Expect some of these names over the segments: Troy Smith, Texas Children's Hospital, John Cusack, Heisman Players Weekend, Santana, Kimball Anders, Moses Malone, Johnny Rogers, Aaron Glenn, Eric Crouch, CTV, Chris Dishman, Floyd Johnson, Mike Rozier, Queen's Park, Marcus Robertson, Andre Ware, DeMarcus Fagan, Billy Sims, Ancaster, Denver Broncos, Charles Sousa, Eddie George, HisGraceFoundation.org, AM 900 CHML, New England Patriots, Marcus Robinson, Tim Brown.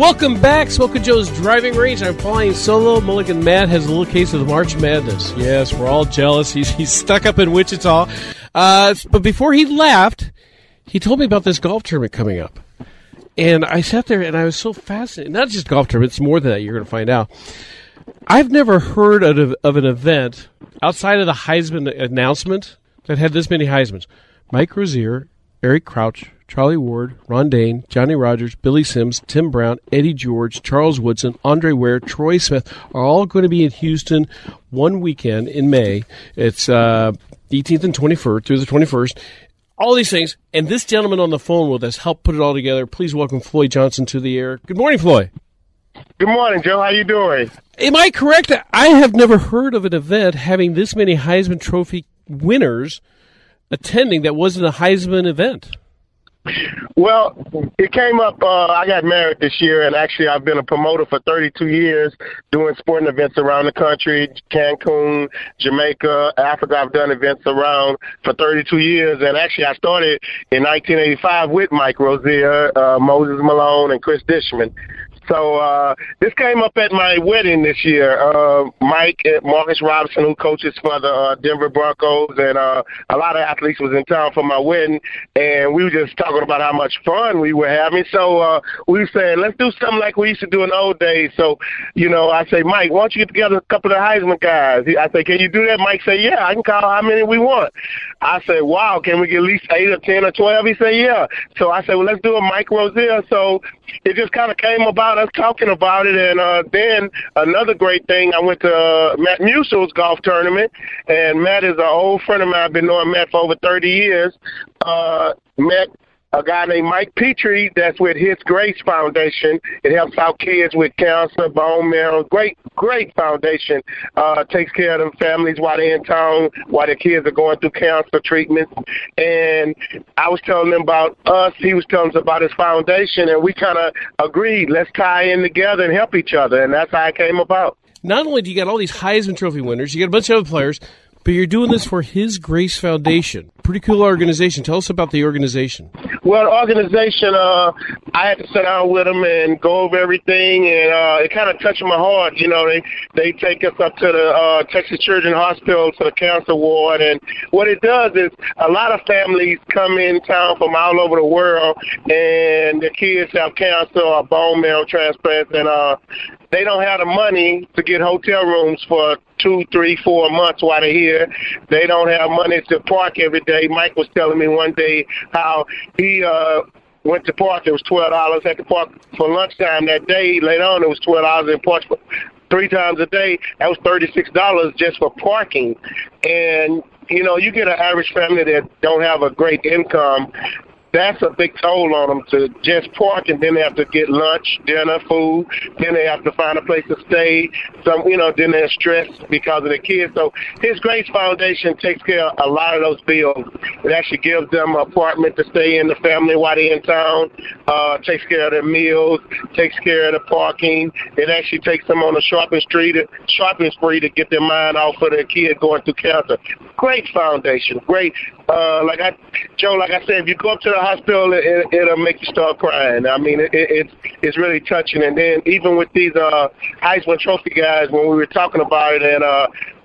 Welcome back, Smokin' Joe's Driving Range. I'm flying solo. Mulligan Matt has a little case of the March Madness. Yes, we're all jealous. He's stuck up in Wichita. But before he left, he told me about this golf tournament coming up. And I sat there and I was so fascinated. Not just golf tournament, it's more than that. You're going to find out. I've never heard of an event outside of the Heisman announcement that had this many Heismans. Mike Rozier, Eric Crouch, Charlie Ward, Ron Dane, Johnny Rogers, Billy Sims, Tim Brown, Eddie George, Charles Woodson, Andre Ware, Troy Smith are all going to be in Houston one weekend in May. It's 18th and 21st through the 21st. All these things. And this gentleman on the phone with us helped put it all together. Please welcome Floyd Johnson to the air. Good morning, Floyd. Good morning, Joe. How you doing? Am I correct that I have never heard of an event having this many Heisman Trophy winners attending that wasn't a Heisman event? Well, it came up, I got married this year, and actually I've been a promoter for 32 years doing sporting events around the country, Cancun, Jamaica, Africa. I've done events around for 32 years, and actually I started in 1985 with Mike Rozier, Moses Malone, and Chris Dishman. So this came up at my wedding this year. Mike, Marcus Robinson, who coaches for the Denver Broncos, and a lot of athletes was in town for my wedding, and we were just talking about how much fun we were having. So we were saying, let's do something like we used to do in the old days. So, you know, I say, Mike, why don't you get together a couple of the Heisman guys? I say, can you do that? Mike said, yeah, I can call how many we want. I said, wow, can we get at least 8 or 10 or 12? He said, yeah. So I said, well, let's do a Mike Rozier. So it just kind of came about us talking about it, and then another great thing, I went to Matt Musil's golf tournament, and Matt is an old friend of mine. I've been knowing Matt for over 30 years. Matt, a guy named Mike Petrie, that's with His Grace Foundation. It helps out kids with cancer, bone marrow. Great, great foundation. Takes care of them families while they're in town, while their kids are going through cancer treatments. And I was telling them about us. He was telling us about his foundation, and we kind of agreed, let's tie in together and help each other. And that's how it came about. Not only do you got all these Heisman Trophy winners, you got a bunch of other players, but you're doing this for His Grace Foundation. Pretty cool organization. Tell us about the organization. Well, the organization, I had to sit down with them and go over everything, and it kind of touched my heart. You know, they take us up to the Texas Children's Hospital to the cancer ward, and what it does is a lot of families come in town from all over the world, and their kids have cancer or bone marrow transplants, and they don't have the money to get hotel rooms for 2, 3, 4 months while they're here. They don't have money to park every day. Mike was telling me one day how he went to park. It was $12 at the park for lunchtime that day. Later on, it was $12 and parked 3 times a day. That was $36 just for parking. And, you know, you get an average family that don't have a great income. That's a big toll on them to just park, and then they have to get lunch, dinner, food. Then they have to find a place to stay. Some, you know, then they're stressed because of the kids. So His Grace Foundation takes care of a lot of those bills. It actually gives them an apartment to stay in, the family while they're in town. Takes care of their meals. Takes care of the parking. It actually takes them on a shopping spree to get their mind off of their kid going through cancer. Great foundation. Great. Like I said, if you go up to the hospital, it'll make you start crying. I mean, it's really touching. And then even with these Heisman Trophy guys, when we were talking about it, and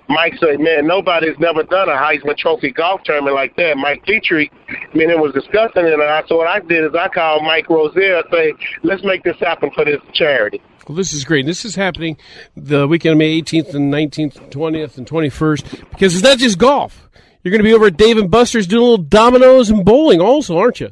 Mike said, man, nobody's never done a Heisman Trophy golf tournament like that. Mike Petrie, I mean, it was disgusting, and so what I did is I called Mike Rozier and say, let's make this happen for this charity. Well, this is great. This is happening the weekend of May 18th and 19th, and 20th and 21st, because it's not just golf. You're going to be over at Dave & Buster's doing little dominoes and bowling also, aren't you?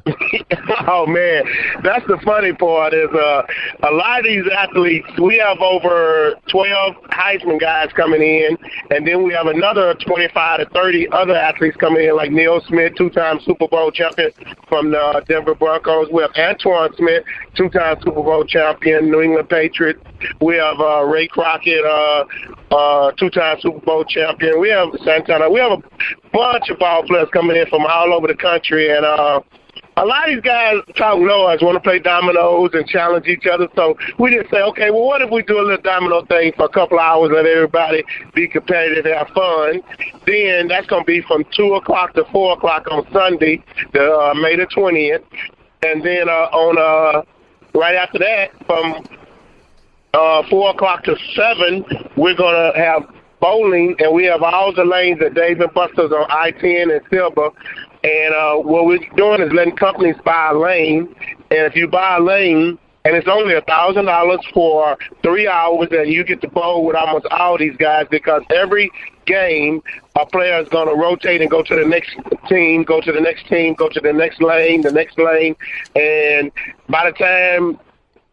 Oh, man. That's the funny part is a lot of these athletes, we have over 12 Heisman guys coming in, and then we have another 25 to 30 other athletes coming in, like Neil Smith, two-time Super Bowl champion from the Denver Broncos. We have Antoine Smith, two-time Super Bowl champion, New England Patriots. We have Ray Crockett, two-time Super Bowl champion. We have Santana. We have a bunch of ball players coming in from all over the country, and a lot of these guys talk noise, want to play dominoes and challenge each other. So we just say, okay, well, what if we do a little domino thing for a couple of hours, let everybody be competitive, have fun? Then that's going to be from 2 o'clock to 4 o'clock on Sunday, May the 20th. And then on right after that, from 4 o'clock to 7, we're going to have bowling, and we have all the lanes at Dave & Buster's on I-10 and Silver. And what we're doing is letting companies buy a lane. And if you buy a lane, and it's only $1,000 for 3 hours, and you get to bowl with almost all these guys, because every game a player is going to rotate and go to the next team, go to the next team, go to the next lane, and by the time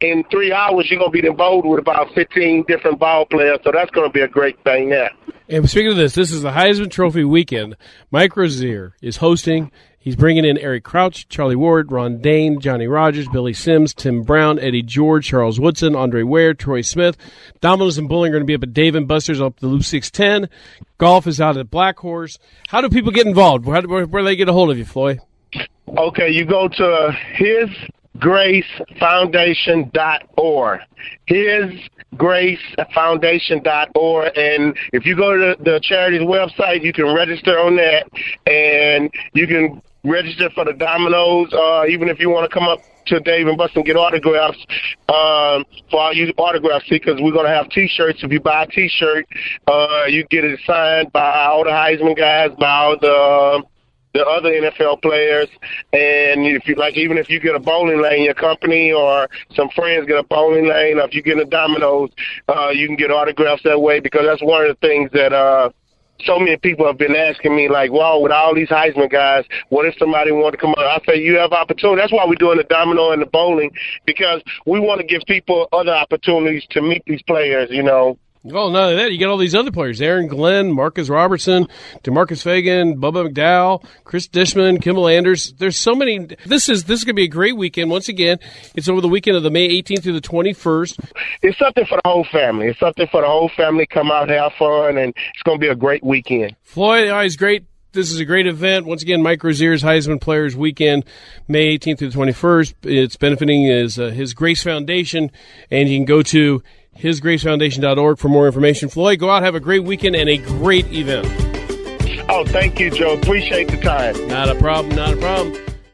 in 3 hours you're going to be involved with about 15 different ball players, so that's going to be a great thing there. And speaking of this, this is the Heisman Trophy weekend. Mike Rozier is hosting. He's bringing in Eric Crouch, Charlie Ward, Ron Dane, Johnny Rogers, Billy Sims, Tim Brown, Eddie George, Charles Woodson, Andre Ware, Troy Smith. Domino's and bowling are going to be up at Dave & Buster's up the Loop 610. Golf is out at Black Horse. How do people get involved? Where do they get a hold of you, Floyd? Okay, you go to hisgracefoundation.org. HisGraceFoundation.org, and if you go to the charity's website, you can register on that, and you can register for the dominoes, even if you want to come up to Dave & Buster's and get autographs, for all you autograph seekers. We're going to have T-shirts. If you buy a T-shirt, you get it signed by all the Heisman guys, by all the other NFL players. And if you like, even if you get a bowling lane, your company or some friends get a bowling lane, or if you get a dominoes, you can get autographs that way, because that's one of the things that so many people have been asking me, like, wow, with all these Heisman guys, what if somebody wanted to come out? I say, you have opportunity. That's why we're doing the domino and the bowling, because we want to give people other opportunities to meet these players, you know. Well, none of that. You got all these other players: Aaron Glenn, Marcus Robertson, DeMarcus Fagan, Bubba McDowell, Chris Dishman, Kimball Anders. There's so many. This is going to be a great weekend. Once again, it's over the weekend of the May 18th through the 21st. It's something for the whole family. It's something for the whole family. Come out, have fun, and it's going to be a great weekend. Floyd, always great. This is a great event. Once again, Mike Rozier's Heisman Players Weekend, May 18th through the 21st. It's benefiting His Grace Foundation, and you can go to HisGraceFoundation.org for more information. Floyd, go out, have a great weekend and a great event. Oh, thank you, Joe. Appreciate the time. Not a problem, not a problem.